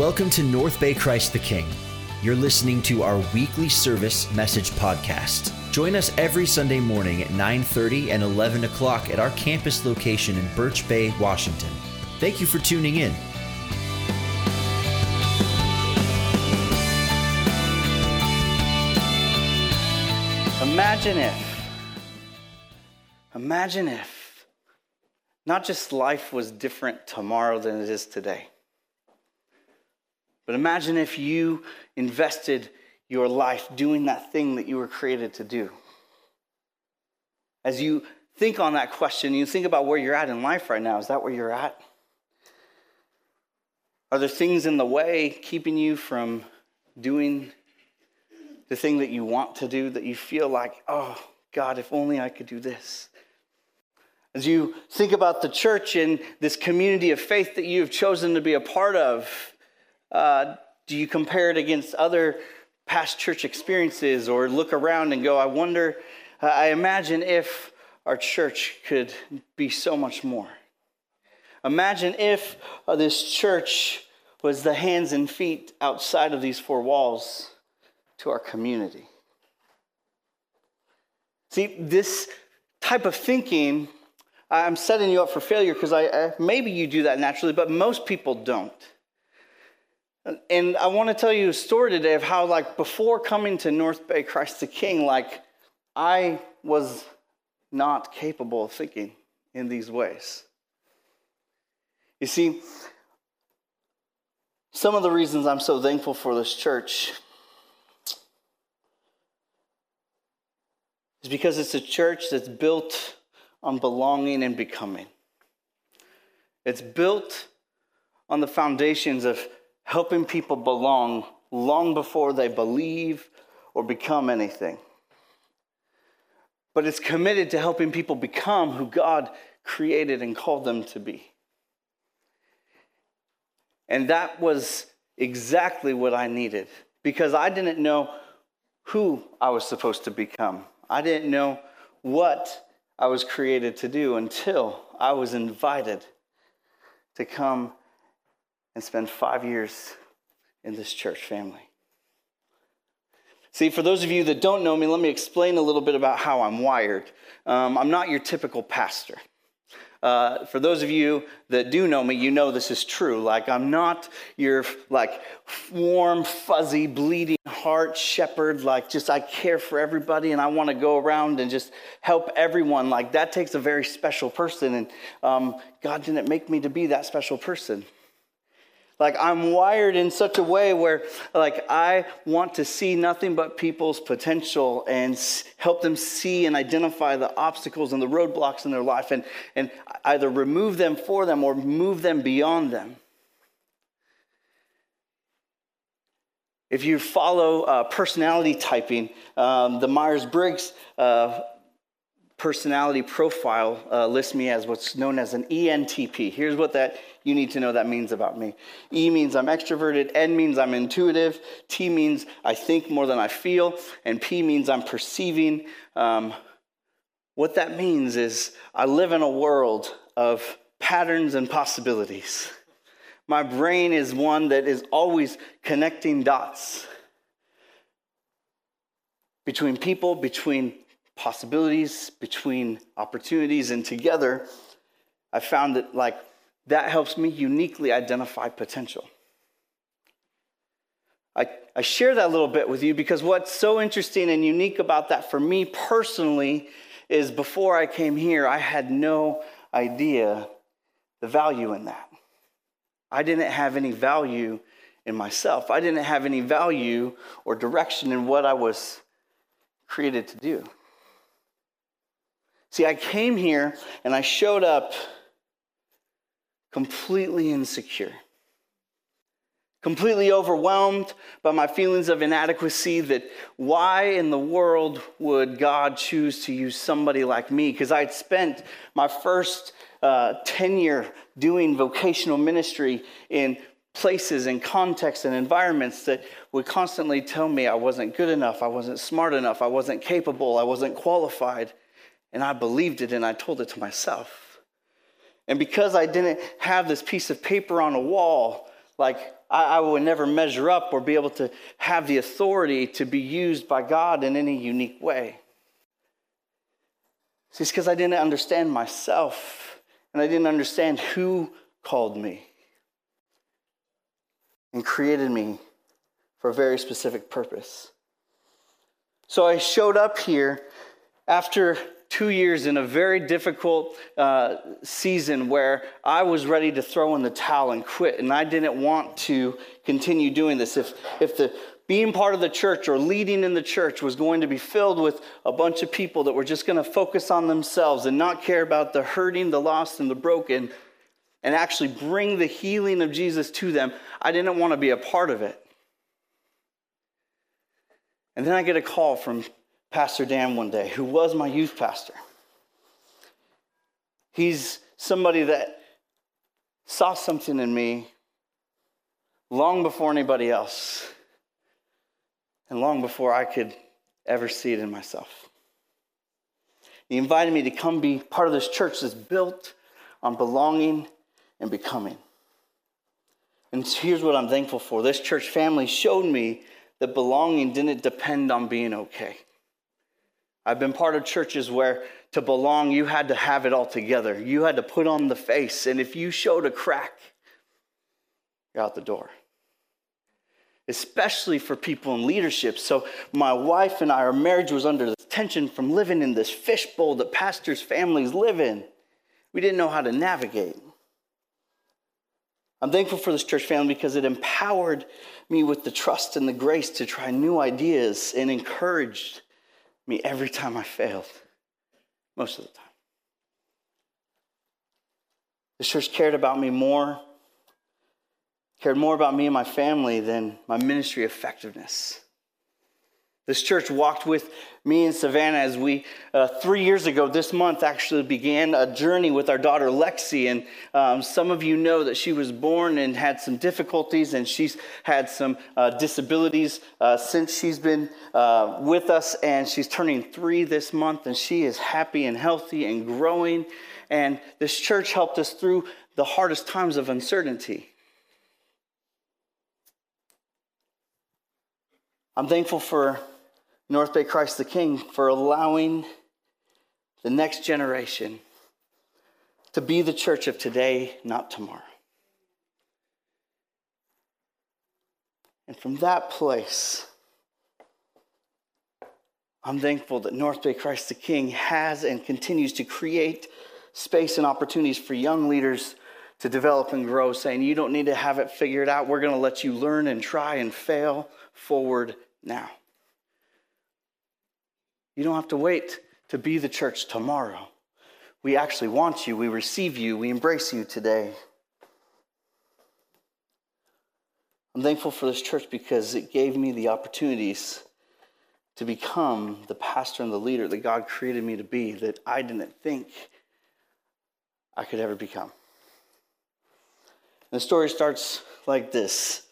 Welcome to North Bay Christ the King. You're listening to our weekly service message podcast. Join us every Sunday morning at 9:30 and 11 o'clock at our campus location in Birch Bay, Washington. Thank you for tuning in. Imagine if not just life was different tomorrow than it is today. But imagine if you invested your life doing that thing that you were created to do. As you think on that question, you think about where you're at in life right now. Is that where you're at? Are there things in the way keeping you from doing the thing that you want to do, that you feel like, oh, God, if only I could do this? As you think about the church and this community of faith that you've chosen to be a part of, do you compare it against other past church experiences, or look around and go, I imagine if our church could be so much more. Imagine if this church was the hands and feet outside of these four walls to our community. See, this type of thinking, I'm setting you up for failure because maybe you do that naturally, but most people don't. And I want to tell you a story today of how, like, before coming to North Bay Christ the King, like, I was not capable of thinking in these ways. You see, some of the reasons I'm so thankful for this church is because it's a church that's built on belonging and becoming. It's built on the foundations of helping people belong long before they believe or become anything. But it's committed to helping people become who God created and called them to be. And that was exactly what I needed, because I didn't know who I was supposed to become. I didn't know what I was created to do until I was invited to come and spend 5 years in this church family. See, for those of you that don't know me, let me explain a little bit about how I'm wired. I'm not your typical pastor. For those of you that do know me, you know this is true. Like, I'm not your, like, warm, fuzzy, bleeding heart shepherd. Like, just I care for everybody and I want to go around and just help everyone. Like, that takes a very special person, and God didn't make me to be that special person. Like, I'm wired in such a way where, like, I want to see nothing but people's potential and help them see and identify the obstacles and the roadblocks in their life and either remove them for them or move them beyond them. If you follow personality typing, the Myers-Briggs personality profile lists me as what's known as an ENTP. Here's what you need to know that means about me. E means I'm extroverted, N means I'm intuitive, T means I think more than I feel, and P means I'm perceiving. What that means is I live in a world of patterns and possibilities. My brain is one that is always connecting dots between people, between possibilities, between opportunities, and together, I found that, like, that helps me uniquely identify potential. I share that a little bit with you because what's so interesting and unique about that for me personally is before I came here, I had no idea the value in that. I didn't have any value in myself. I didn't have any value or direction in what I was created to do. See, I came here and I showed up completely insecure, completely overwhelmed by my feelings of inadequacy, that why in the world would God choose to use somebody like me? Because I had spent my first tenure doing vocational ministry in places and contexts and environments that would constantly tell me I wasn't good enough, I wasn't smart enough, I wasn't capable, I wasn't qualified. And I believed it, and I told it to myself. And because I didn't have this piece of paper on a wall, Like, I would never measure up or be able to have the authority to be used by God in any unique way. See, it's because I didn't understand myself, and I didn't understand who called me and created me for a very specific purpose. So I showed up here after 2 years in a very difficult season where I was ready to throw in the towel and quit, and I didn't want to continue doing this. If the being part of the church or leading in the church was going to be filled with a bunch of people that were just going to focus on themselves and not care about the hurting, the lost, and the broken, and actually bring the healing of Jesus to them, I didn't want to be a part of it. And then I get a call from Pastor Dan one day, who was my youth pastor. He's somebody that saw something in me long before anybody else, and long before I could ever see it in myself. He invited me to come be part of this church that's built on belonging and becoming. And here's what I'm thankful for. This church family showed me that belonging didn't depend on being okay. I've been part of churches where to belong, you had to have it all together. You had to put on the face. And if you showed a crack, you're out the door. Especially for people in leadership. So my wife and I, our marriage was under this tension from living in this fishbowl that pastors' families live in. We didn't know how to navigate. I'm thankful for this church family because it empowered me with the trust and the grace to try new ideas and encouraged me every time I failed, most of the time. The church cared about me more, cared more about me and my family than my ministry effectiveness. This church walked with me and Savannah as we, 3 years ago this month, actually began a journey with our daughter Lexi. And some of you know that she was born and had some difficulties, and she's had some disabilities since she's been with us. And she's turning 3 this month, and she is happy and healthy and growing. And this church helped us through the hardest times of uncertainty. I'm thankful for North Bay Christ the King for allowing the next generation to be the church of today, not tomorrow. And from that place, I'm thankful that North Bay Christ the King has and continues to create space and opportunities for young leaders to develop and grow, saying, you don't need to have it figured out. We're going to let you learn and try and fail forward now. You don't have to wait to be the church tomorrow. We actually want you. We receive you. We embrace you today. I'm thankful for this church because it gave me the opportunities to become the pastor and the leader that God created me to be, that I didn't think I could ever become. The story starts like this.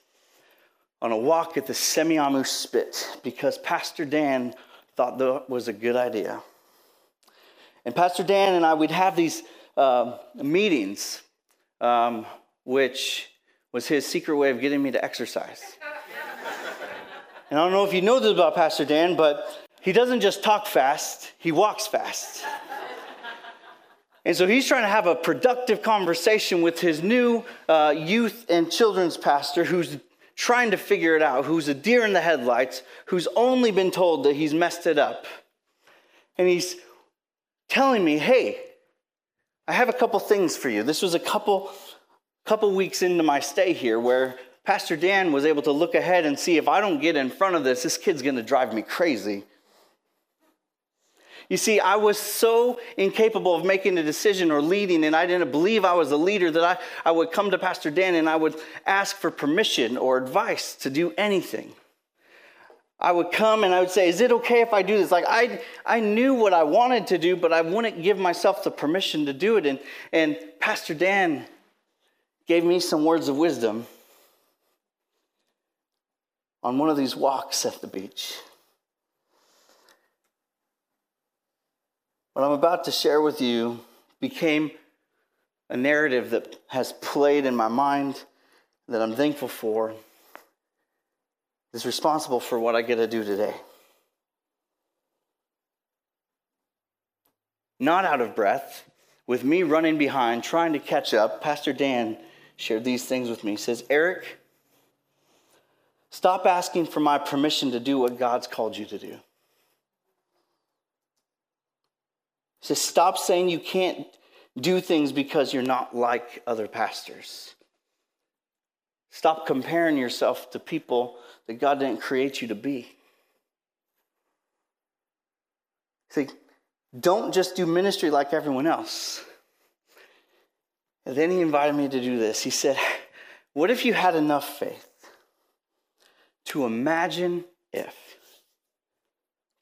On a walk at the Semiahmoo Spit, because Pastor Dan thought that was a good idea. And Pastor Dan and I, we'd have these meetings, which was his secret way of getting me to exercise. And I don't know if you know this about Pastor Dan, but he doesn't just talk fast, he walks fast. And so he's trying to have a productive conversation with his new youth and children's pastor, who's trying to figure it out, who's a deer in the headlights, who's only been told that he's messed it up. And he's telling me, hey, I have a couple things for you. This was a couple weeks into my stay here where Pastor Dan was able to look ahead and see, if I don't get in front of this, this kid's going to drive me crazy. You see, I was so incapable of making a decision or leading, and I didn't believe I was a leader, that I would come to Pastor Dan and I would ask for permission or advice to do anything. I would come and I would say, is it okay if I do this? Like, I knew what I wanted to do, but I wouldn't give myself the permission to do it. And Pastor Dan gave me some words of wisdom on one of these walks at the beach. What I'm about to share with you became a narrative that has played in my mind that I'm thankful for is responsible for what I get to do today. Not out of breath, with me running behind, trying to catch up, Pastor Dan shared these things with me. He says, Eric, stop asking for my permission to do what God's called you to do. He says, stop saying you can't do things because you're not like other pastors. Stop comparing yourself to people that God didn't create you to be. See, don't just do ministry like everyone else. And then he invited me to do this. He said, what if you had enough faith to imagine if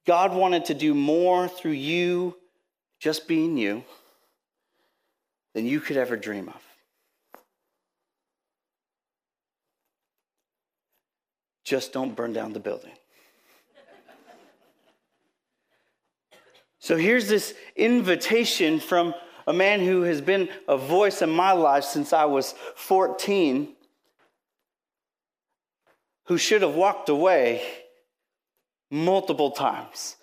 God wanted to do more through you just being you than you could ever dream of? Just don't burn down the building. So here's this invitation from a man who has been a voice in my life since I was 14, who should have walked away multiple times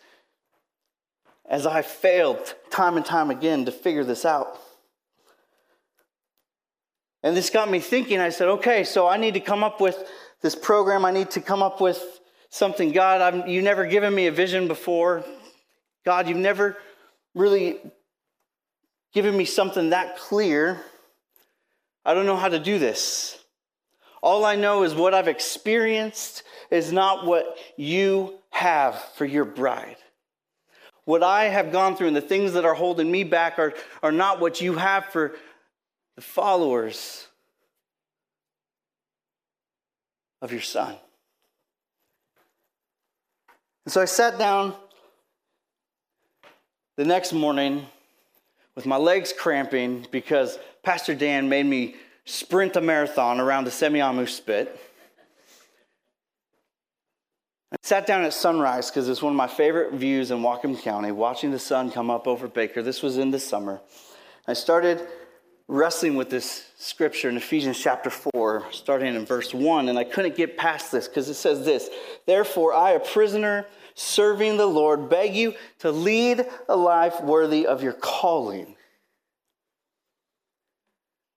as I failed time and time again to figure this out. And this got me thinking. I said, okay, so I need to come up with this program. I need to come up with something. God, you've never given me a vision before. God, you've never really given me something that clear. I don't know how to do this. All I know is what I've experienced is not what you have for your bride. What I have gone through and the things that are holding me back are not what you have for the followers of your son. And so I sat down the next morning, with my legs cramping because Pastor Dan made me sprint a marathon around the Semiahmoo Spit. I sat down at sunrise because it's one of my favorite views in Whatcom County, watching the sun come up over Baker. This was in the summer. I started wrestling with this scripture in Ephesians chapter 4, starting in verse 1, and I couldn't get past this because it says this, therefore I, a prisoner serving the Lord, beg you to lead a life worthy of your calling.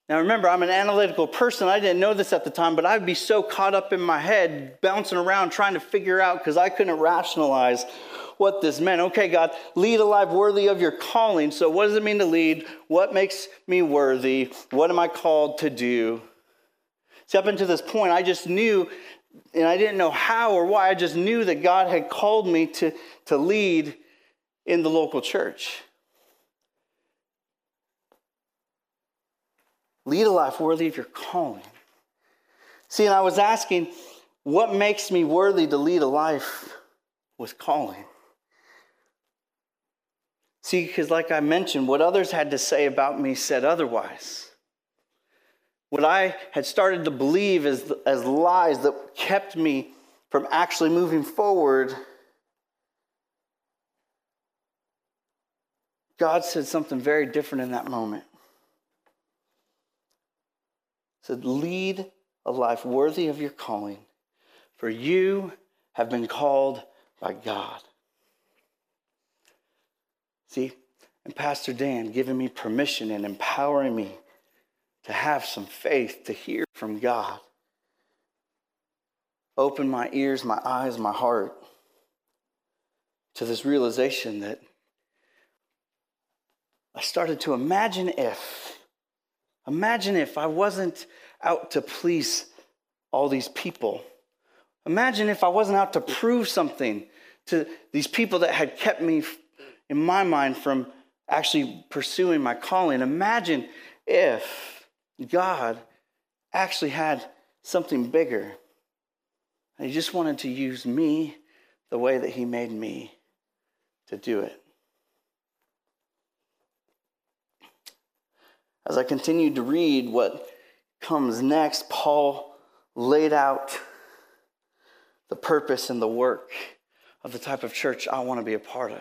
Now remember, I'm an analytical person. I didn't know this at the time, but I'd be so caught up in my head, bouncing around, trying to figure out, because I couldn't rationalize what this meant. Okay, God, lead a life worthy of your calling. So what does it mean to lead? What makes me worthy? What am I called to do? See, up until this point, I just knew, and I didn't know how or why, I just knew that God had called me to lead in the local church. Lead a life worthy of your calling. See, and I was asking, what makes me worthy to lead a life with calling? See, because like I mentioned, what others had to say about me said otherwise. What I had started to believe as lies that kept me from actually moving forward, God said something very different in that moment. He said, lead a life worthy of your calling, for you have been called by God. See, and Pastor Dan giving me permission and empowering me to have some faith, to hear from God. Open my ears, my eyes, my heart to this realization that I started to imagine if I wasn't out to please all these people. Imagine if I wasn't out to prove something to these people that had kept me, in my mind, from actually pursuing my calling. Imagine if God actually had something bigger. He just wanted to use me the way that he made me to do it. As I continued to read what comes next, Paul laid out the purpose and the work of the type of church I want to be a part of.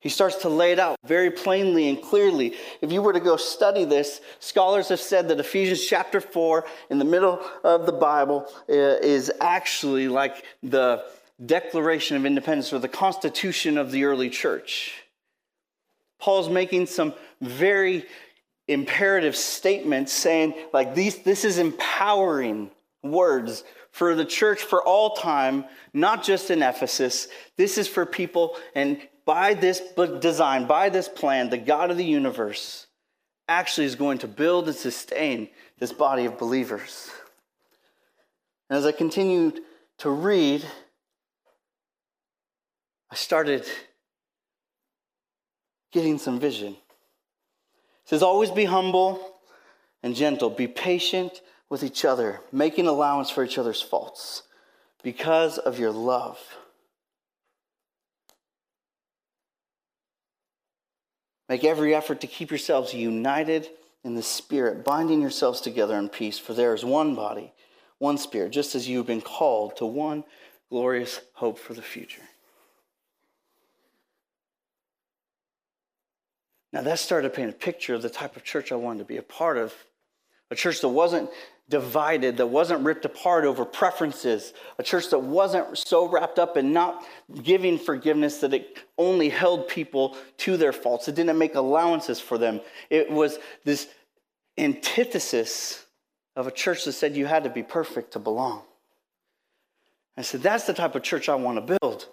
He starts to lay it out very plainly and clearly. If you were to go study this, scholars have said that Ephesians chapter 4 in the middle of the Bible is actually like the Declaration of Independence or the Constitution of the early church. Paul's making some very imperative statements saying like this is empowering words for the church for all time, not just in Ephesus. This is for people, and by this design, by this plan, the God of the universe actually is going to build and sustain this body of believers. And as I continued to read, I started getting some vision. It says, always be humble and gentle. Be patient with each other, making allowance for each other's faults because of your love. Make every effort to keep yourselves united in the Spirit, binding yourselves together in peace, for there is one body, one Spirit, just as you have been called to one glorious hope for the future. Now that started painting a picture of the type of church I wanted to be a part of, a church that wasn't divided, that wasn't ripped apart over preferences, a church that wasn't so wrapped up in not giving forgiveness that it only held people to their faults. It didn't make allowances for them. It was this antithesis of a church that said you had to be perfect to belong. I said, that's the type of church I want to build.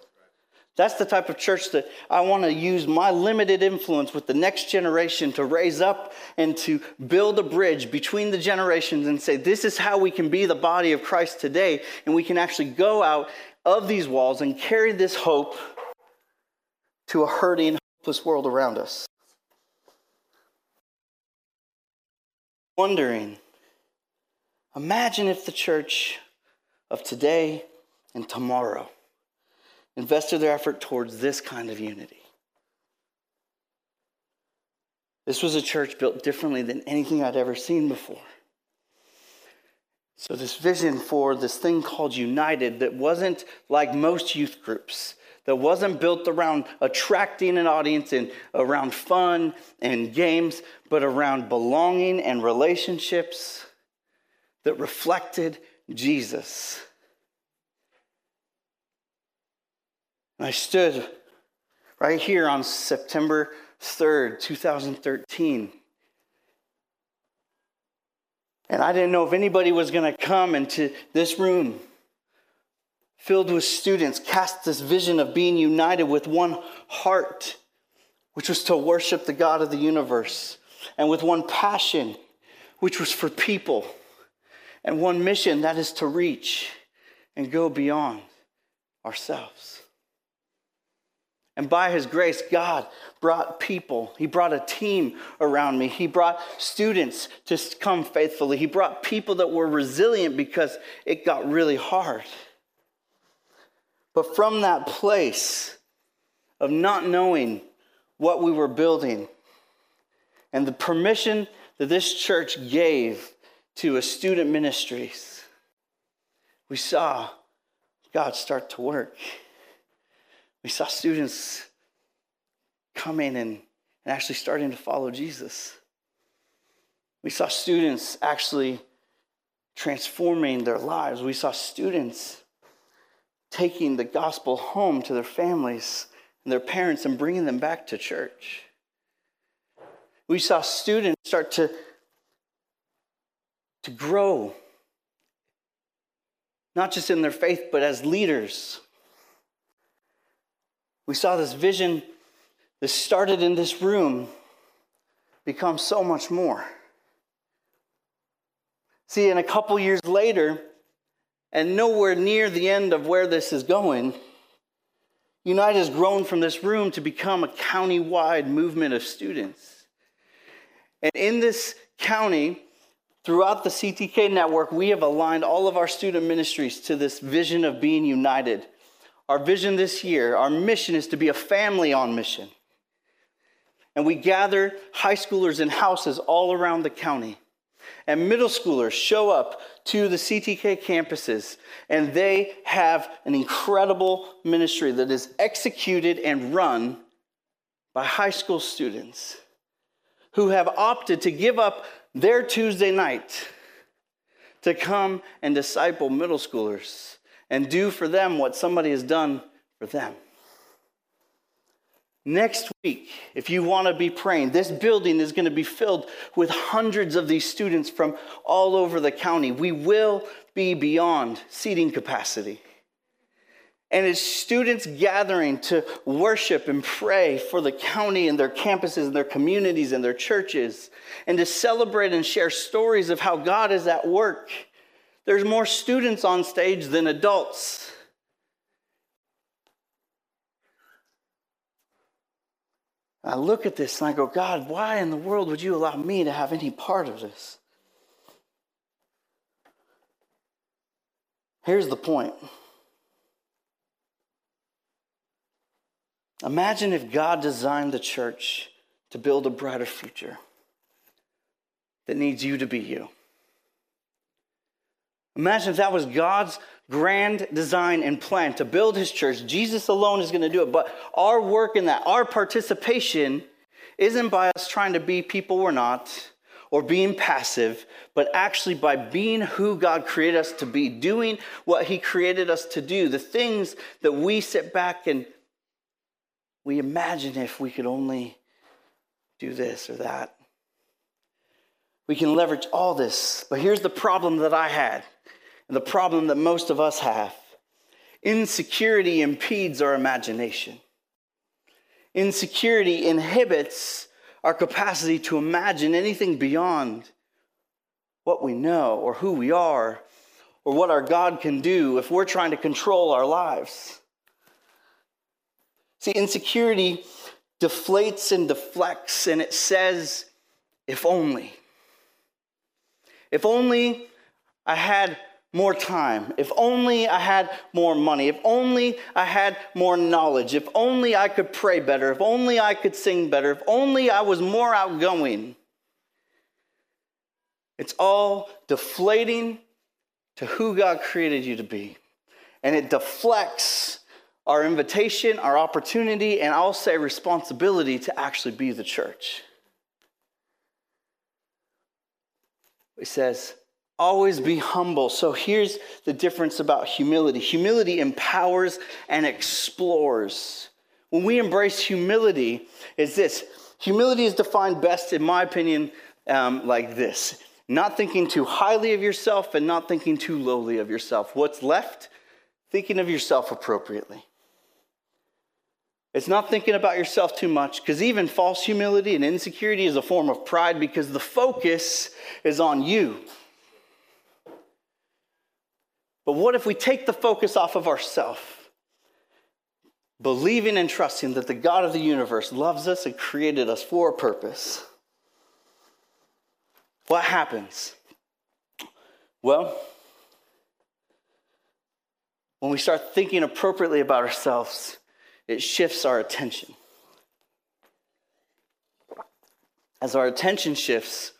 That's the type of church that I want to use my limited influence with the next generation to raise up and to build a bridge between the generations and say, this is how we can be the body of Christ today. And we can actually go out of these walls and carry this hope to a hurting, hopeless world around us. Wondering, imagine if the church of today and tomorrow invested their effort towards this kind of unity. This was a church built differently than anything I'd ever seen before. So this vision for this thing called United that wasn't like most youth groups, that wasn't built around attracting an audience and around fun and games, but around belonging and relationships that reflected Jesus. I stood right here on September 3rd, 2013. And I didn't know if anybody was going to come into this room filled with students, cast this vision of being united with one heart, which was to worship the God of the universe, and with one passion, which was for people, and one mission, that is to reach and go beyond ourselves. And by his grace, God brought people. He brought a team around me. He brought students to come faithfully. He brought people that were resilient because it got really hard. But from that place of not knowing what we were building and the permission that this church gave to a student ministries, we saw God start to work. We saw students coming and actually starting to follow Jesus. We saw students actually transforming their lives. We saw students taking the gospel home to their families and their parents and bringing them back to church. We saw students start to grow, not just in their faith, but as leaders. We saw this vision that started in this room become so much more. See, and a couple years later, and nowhere near the end of where this is going, Unite has grown from this room to become a county-wide movement of students. And in this county, throughout the CTK network, we have aligned all of our student ministries to this vision of being united. Our vision this year, our mission is to be a family on mission. And we gather high schoolers in houses all around the county. And middle schoolers show up to the CTK campuses, and they have an incredible ministry that is executed and run by high school students who have opted to give up their Tuesday night to come and disciple middle schoolers and do for them what somebody has done for them. Next week, if you want to be praying, this building is going to be filled with hundreds of these students from all over the county. We will be beyond seating capacity. And it's students gathering to worship and pray for the county and their campuses and their communities and their churches, and to celebrate and share stories of how God is at work. There's more students on stage than adults. I look at this and I go, God, why in the world would you allow me to have any part of this? Here's the point. Imagine if God designed the church to build a brighter future that needs you to be you. Imagine if that was God's grand design and plan to build his church. Jesus alone is going to do it, but our work in that, our participation, isn't by us trying to be people we're not or being passive, but actually by being who God created us to be, doing what he created us to do, the things that we sit back and we imagine if we could only do this or that. We can leverage all this. But here's the problem that I had, and the problem that most of us have. Insecurity impedes our imagination. Insecurity inhibits our capacity to imagine anything beyond what we know or who we are or what our God can do if we're trying to control our lives. See, insecurity deflates and deflects, and it says, if only. If only I had more time. If only I had more money. If only I had more knowledge. If only I could pray better. If only I could sing better. If only I was more outgoing. It's all deflating to who God created you to be. And it deflects our invitation, our opportunity, and I'll say responsibility to actually be the church. It says, always be humble. So here's the difference about humility. Humility empowers and explores. When we embrace humility, it's this. Humility is defined best, in my opinion, like this. Not thinking too highly of yourself and not thinking too lowly of yourself. What's left? Thinking of yourself appropriately. It's not thinking about yourself too much, because even false humility and insecurity is a form of pride, because the focus is on you. But what if we take the focus off of ourselves, believing and trusting that the God of the universe loves us and created us for a purpose? What happens? Well, when we start thinking appropriately about ourselves, it shifts our attention. As our attention shifts,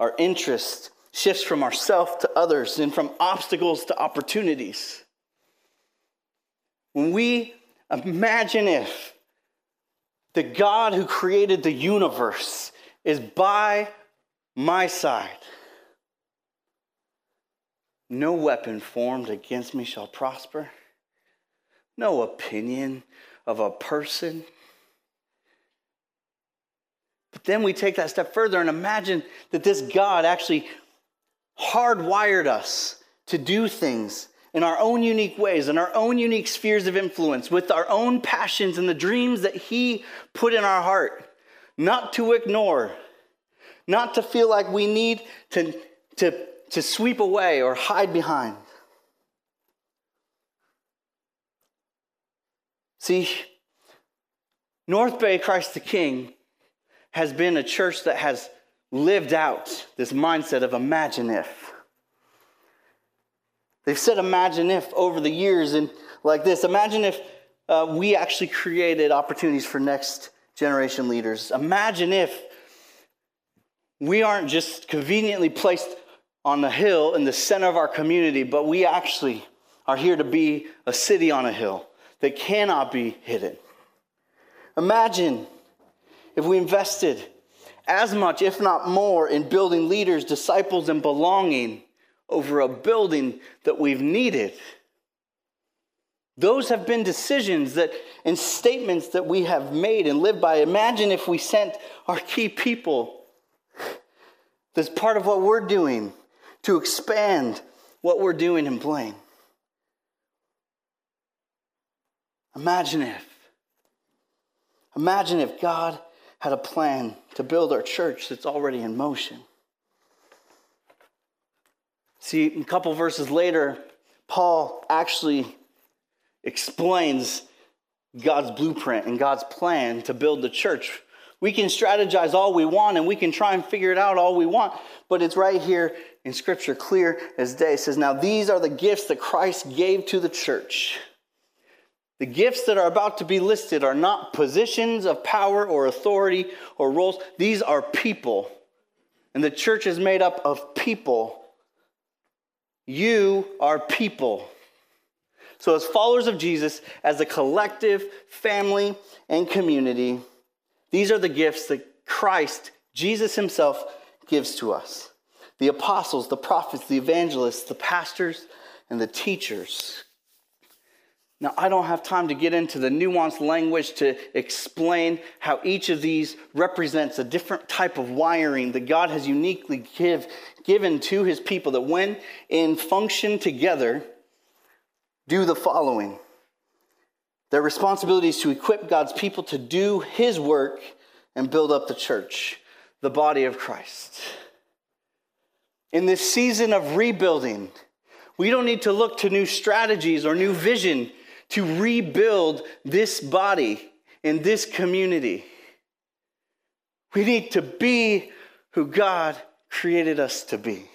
our interest shifts from ourselves to others and from obstacles to opportunities. When we imagine if the God who created the universe is by my side, no weapon formed against me shall prosper. No opinion of a person. But then we take that step further and imagine that this God actually hardwired us to do things in our own unique ways, in our own unique spheres of influence, with our own passions and the dreams that he put in our heart, not to ignore, not to feel like we need to sweep away or hide behind. See, North Bay Christ the King has been a church that has lived out this mindset of imagine if. They've said imagine if over the years, and like this, imagine if we actually created opportunities for next generation leaders. Imagine if we aren't just conveniently placed on the hill in the center of our community, but we actually are here to be a city on a hill that cannot be hidden. Imagine if we invested as much, if not more, in building leaders, disciples, and belonging over a building that we've needed. Those have been decisions that and statements that we have made and lived by. Imagine if we sent our key people. That's part of what we're doing to expand what we're doing in Blaine. Imagine if God had a plan to build our church that's already in motion. See, a couple verses later, Paul actually explains God's blueprint and God's plan to build the church. We can strategize all we want and we can try and figure it out all we want, but it's right here in Scripture, clear as day. It says, now these are the gifts that Christ gave to the church. The gifts that are about to be listed are not positions of power or authority or roles. These are people. And the church is made up of people. You are people. So as followers of Jesus, as a collective, family, and community, these are the gifts that Christ, Jesus himself, gives to us. The apostles, the prophets, the evangelists, the pastors, and the teachers. Now, I don't have time to get into the nuanced language to explain how each of these represents a different type of wiring that God has uniquely given to his people that when in function together, do the following. Their responsibility is to equip God's people to do his work and build up the church, the body of Christ. In this season of rebuilding, we don't need to look to new strategies or new vision to rebuild this body and this community. We need to be who God created us to be.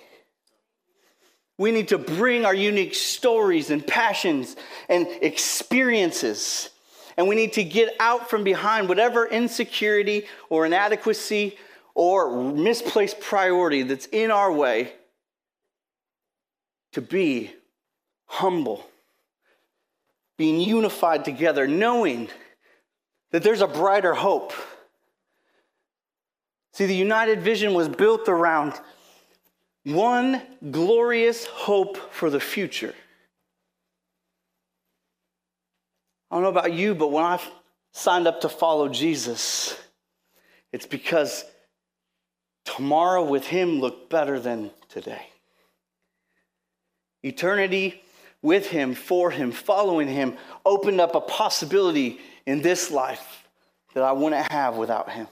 We need to bring our unique stories and passions and experiences. And we need to get out from behind whatever insecurity or inadequacy or misplaced priority that's in our way to be humble. Being unified together, knowing that there's a brighter hope. See, the United Vision was built around one glorious hope for the future. I don't know about you, but when I signed up to follow Jesus, it's because tomorrow with him looked better than today. Eternity with him, for him, following him, opened up a possibility in this life that I wouldn't have without him.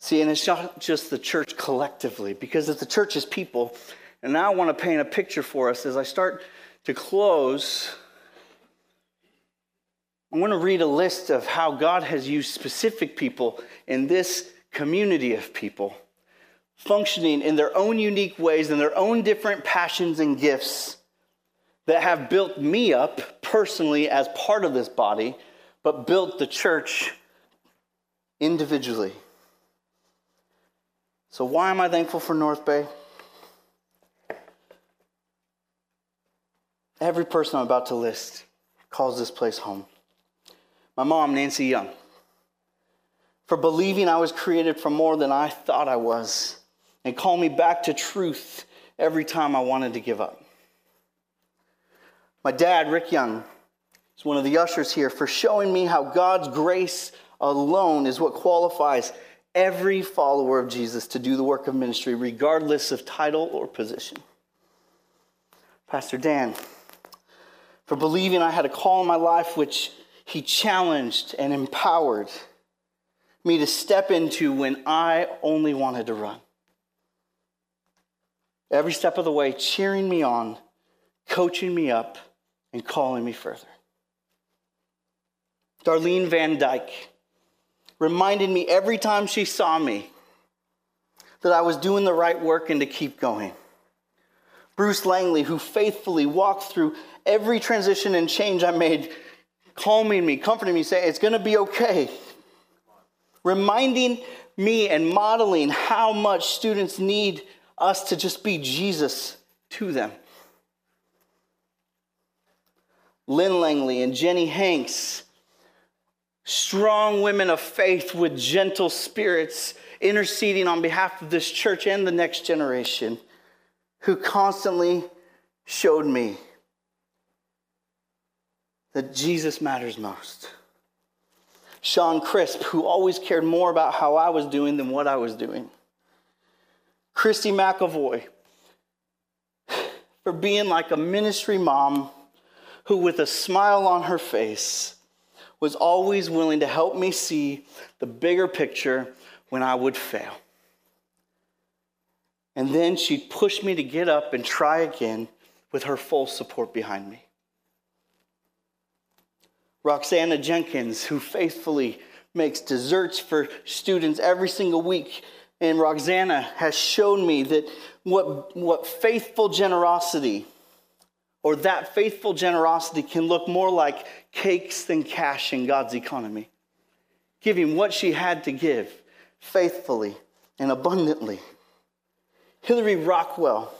See, and it's not just the church collectively, because it's the church's people. And now I want to paint a picture for us as I start to close. I want to read a list of how God has used specific people in this community of people, functioning in their own unique ways and their own different passions and gifts that have built me up personally as part of this body, but built the church individually. So why am I thankful for North Bay? Every person I'm about to list calls this place home. My mom, Nancy Young, for believing I was created for more than I thought I was, and called me back to truth every time I wanted to give up. My dad, Rick Young, is one of the ushers here, for showing me how God's grace alone is what qualifies every follower of Jesus to do the work of ministry, regardless of title or position. Pastor Dan, for believing I had a call in my life which he challenged and empowered me to step into when I only wanted to run. Every step of the way, cheering me on, coaching me up, and calling me further. Darlene Van Dyke, reminded me every time she saw me that I was doing the right work and to keep going. Bruce Langley, who faithfully walked through every transition and change I made, calming me, comforting me, saying, it's going to be okay. Reminding me and modeling how much students need us to just be Jesus to them. Lynn Langley and Jenny Hanks, strong women of faith with gentle spirits interceding on behalf of this church and the next generation, who constantly showed me that Jesus matters most. Sean Crisp, who always cared more about how I was doing than what I was doing. Christy McAvoy, for being like a ministry mom who, with a smile on her face, was always willing to help me see the bigger picture when I would fail. And then she'd push me to get up and try again with her full support behind me. Roxanna Jenkins, who faithfully makes desserts for students every single week. And Roxanna has shown me that what faithful generosity, or that faithful generosity, can look more like cakes than cash in God's economy. Giving what she had to give faithfully and abundantly. Hillary Rockwell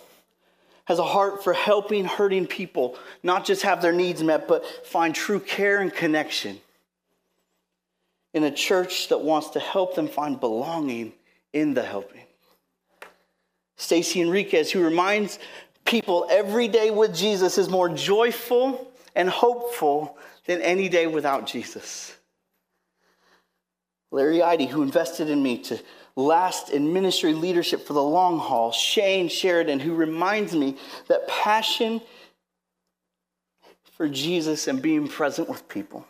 has a heart for helping hurting people, not just have their needs met, but find true care and connection in a church that wants to help them find belonging in the helping. Stacey Enriquez, who reminds people every day with Jesus is more joyful and hopeful than any day without Jesus. Larry Eide, who invested in me to last in ministry leadership for the long haul. Shane Sheridan, who reminds me that passion for Jesus and being present with people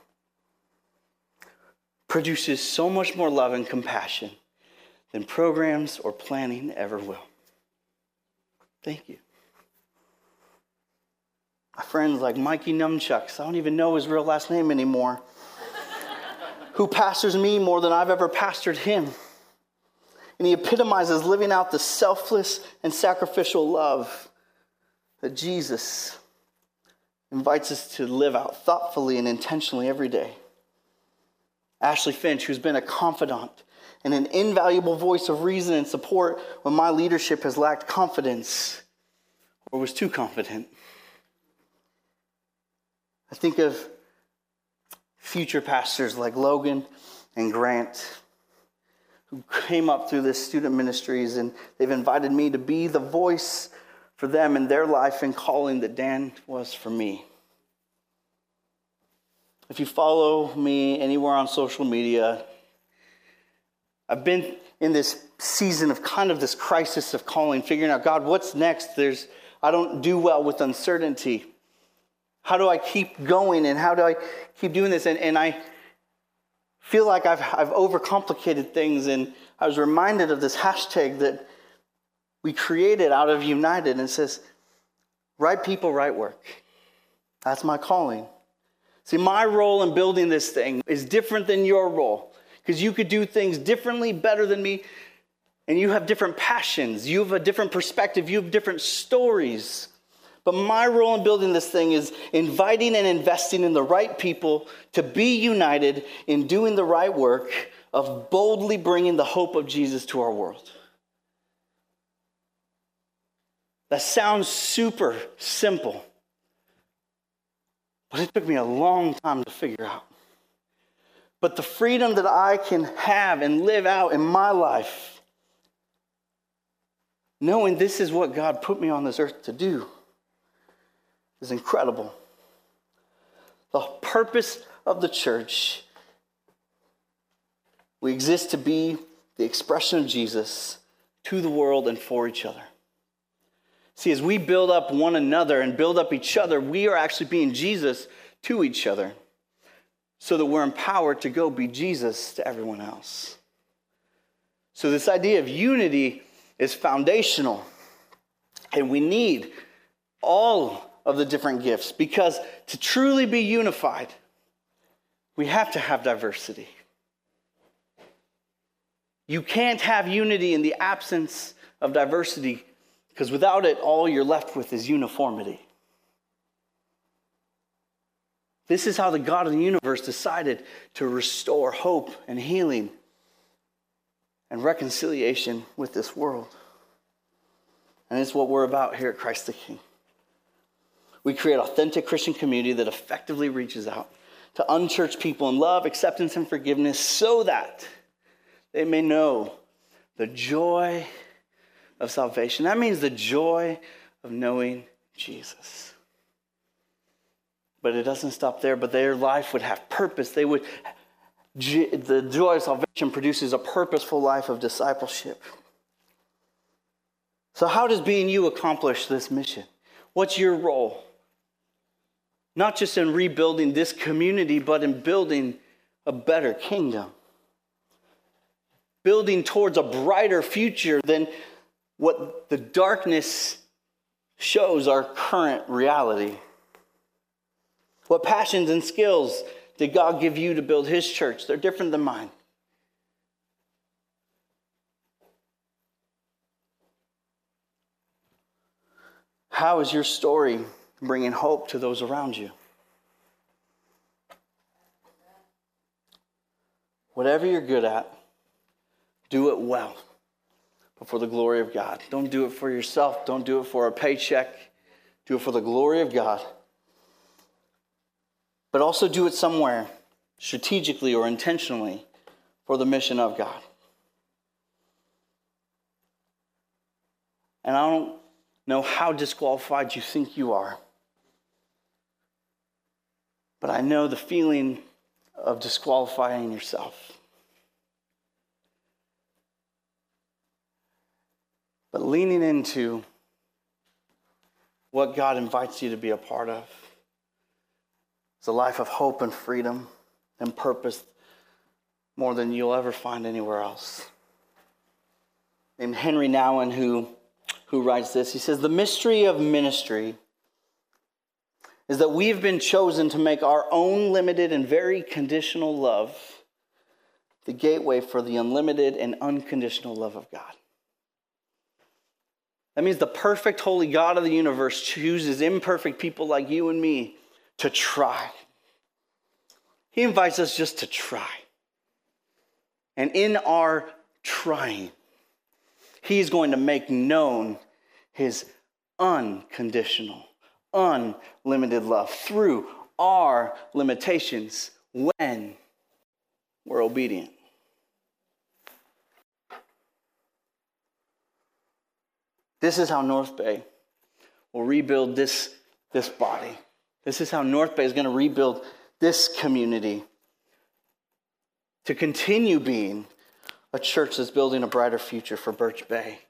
produces so much more love and compassion than programs or planning ever will. Thank you. My friends like Mikey Numchucks, I don't even know his real last name anymore, who pastors me more than I've ever pastored him. And he epitomizes living out the selfless and sacrificial love that Jesus invites us to live out thoughtfully and intentionally every day. Ashley Finch, who's been a confidant and an invaluable voice of reason and support when my leadership has lacked confidence or was too confident. I think of future pastors like Logan and Grant, who came up through this student ministries, and they've invited me to be the voice for them in their life and calling that Dan was for me. If you follow me anywhere on social media, I've been in this season of kind of this crisis of calling, figuring out, God, what's next? I don't do well with uncertainty. How do I keep going, and how do I keep doing this? And I feel like I've overcomplicated things, and I was reminded of this hashtag that we created out of United, and it says, right people, right work. That's my calling. See, my role in building this thing is different than your role, because you could do things differently, better than me, and you have different passions, you have a different perspective, you have different stories. But my role in building this thing is inviting and investing in the right people to be united in doing the right work of boldly bringing the hope of Jesus to our world. That sounds super simple, but it took me a long time to figure out. But the freedom that I can have and live out in my life, knowing this is what God put me on this earth to do, is incredible. The purpose of the church, we exist to be the expression of Jesus to the world and for each other. See, as we build up one another and build up each other, we are actually being Jesus to each other, so that we're empowered to go be Jesus to everyone else. So this idea of unity is foundational, and we need all of the different gifts, because to truly be unified, we have to have diversity. You can't have unity in the absence of diversity, because without it, all you're left with is uniformity. This is how the God of the universe decided to restore hope and healing and reconciliation with this world. And it's what we're about here at Christ the King. We create authentic Christian community that effectively reaches out to unchurched people in love, acceptance, and forgiveness so that they may know the joy of salvation. That means the joy of knowing Jesus. But it doesn't stop there, but their life would have purpose. The joy of salvation produces a purposeful life of discipleship. So how does BNU accomplish this mission? What's your role? Not just in rebuilding this community, but in building a better kingdom. Building towards a brighter future than what the darkness shows our current reality. What passions and skills did God give you to build his church? They're different than mine. How is your story bringing hope to those around you? Whatever you're good at, do it well for the glory of God. Don't do it for yourself. Don't do it for a paycheck. Do it for the glory of God. But also do it somewhere, strategically or intentionally, for the mission of God. And I don't know how disqualified you think you are, but I know the feeling of disqualifying yourself. But leaning into what God invites you to be a part of. It's a life of hope and freedom and purpose more than you'll ever find anywhere else. And Henry Nouwen, who writes this, he says, "The mystery of ministry is that we've been chosen to make our own limited and very conditional love the gateway for the unlimited and unconditional love of God." That means the perfect holy God of the universe chooses imperfect people like you and me to try. He invites us just to try. And in our trying, he's going to make known his unconditional, unlimited love through our limitations when we're obedient. This is how North Bay will rebuild this body. This is how North Bay is going to rebuild this community to continue being a church that's building a brighter future for Birch Bay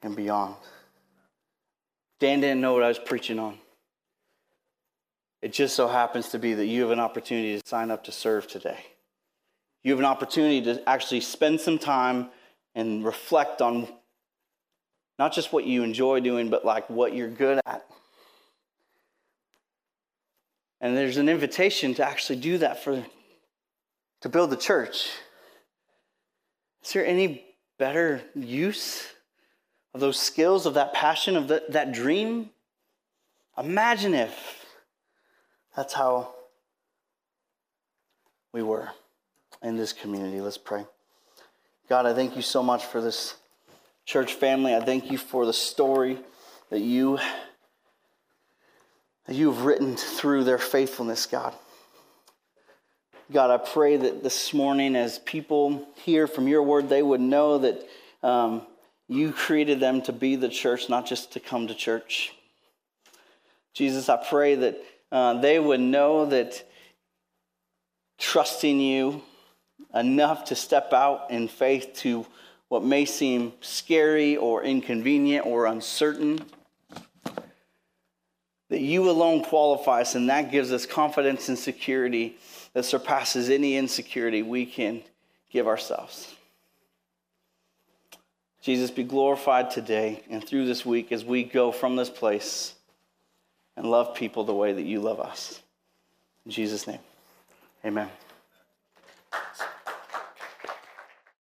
and beyond. Dan didn't know what I was preaching on. It just so happens to be that you have an opportunity to sign up to serve today. You have an opportunity to actually spend some time and reflect on not just what you enjoy doing, but like what you're good at. And there's an invitation to actually do that to build the church. Is there any better use of those skills, of that passion, of that dream? Imagine if that's how we were in this community. Let's pray. God, I thank you so much for this church family. I thank you for the story that you've written through their faithfulness, God. God, I pray that this morning as people hear from your word, they would know that you created them to be the church, not just to come to church. Jesus, I pray that they would know that trusting you enough to step out in faith to what may seem scary or inconvenient or uncertain, that you alone qualify us, and that gives us confidence and security that surpasses any insecurity we can give ourselves. Jesus, be glorified today and through this week as we go from this place and love people the way that you love us. In Jesus' name, amen.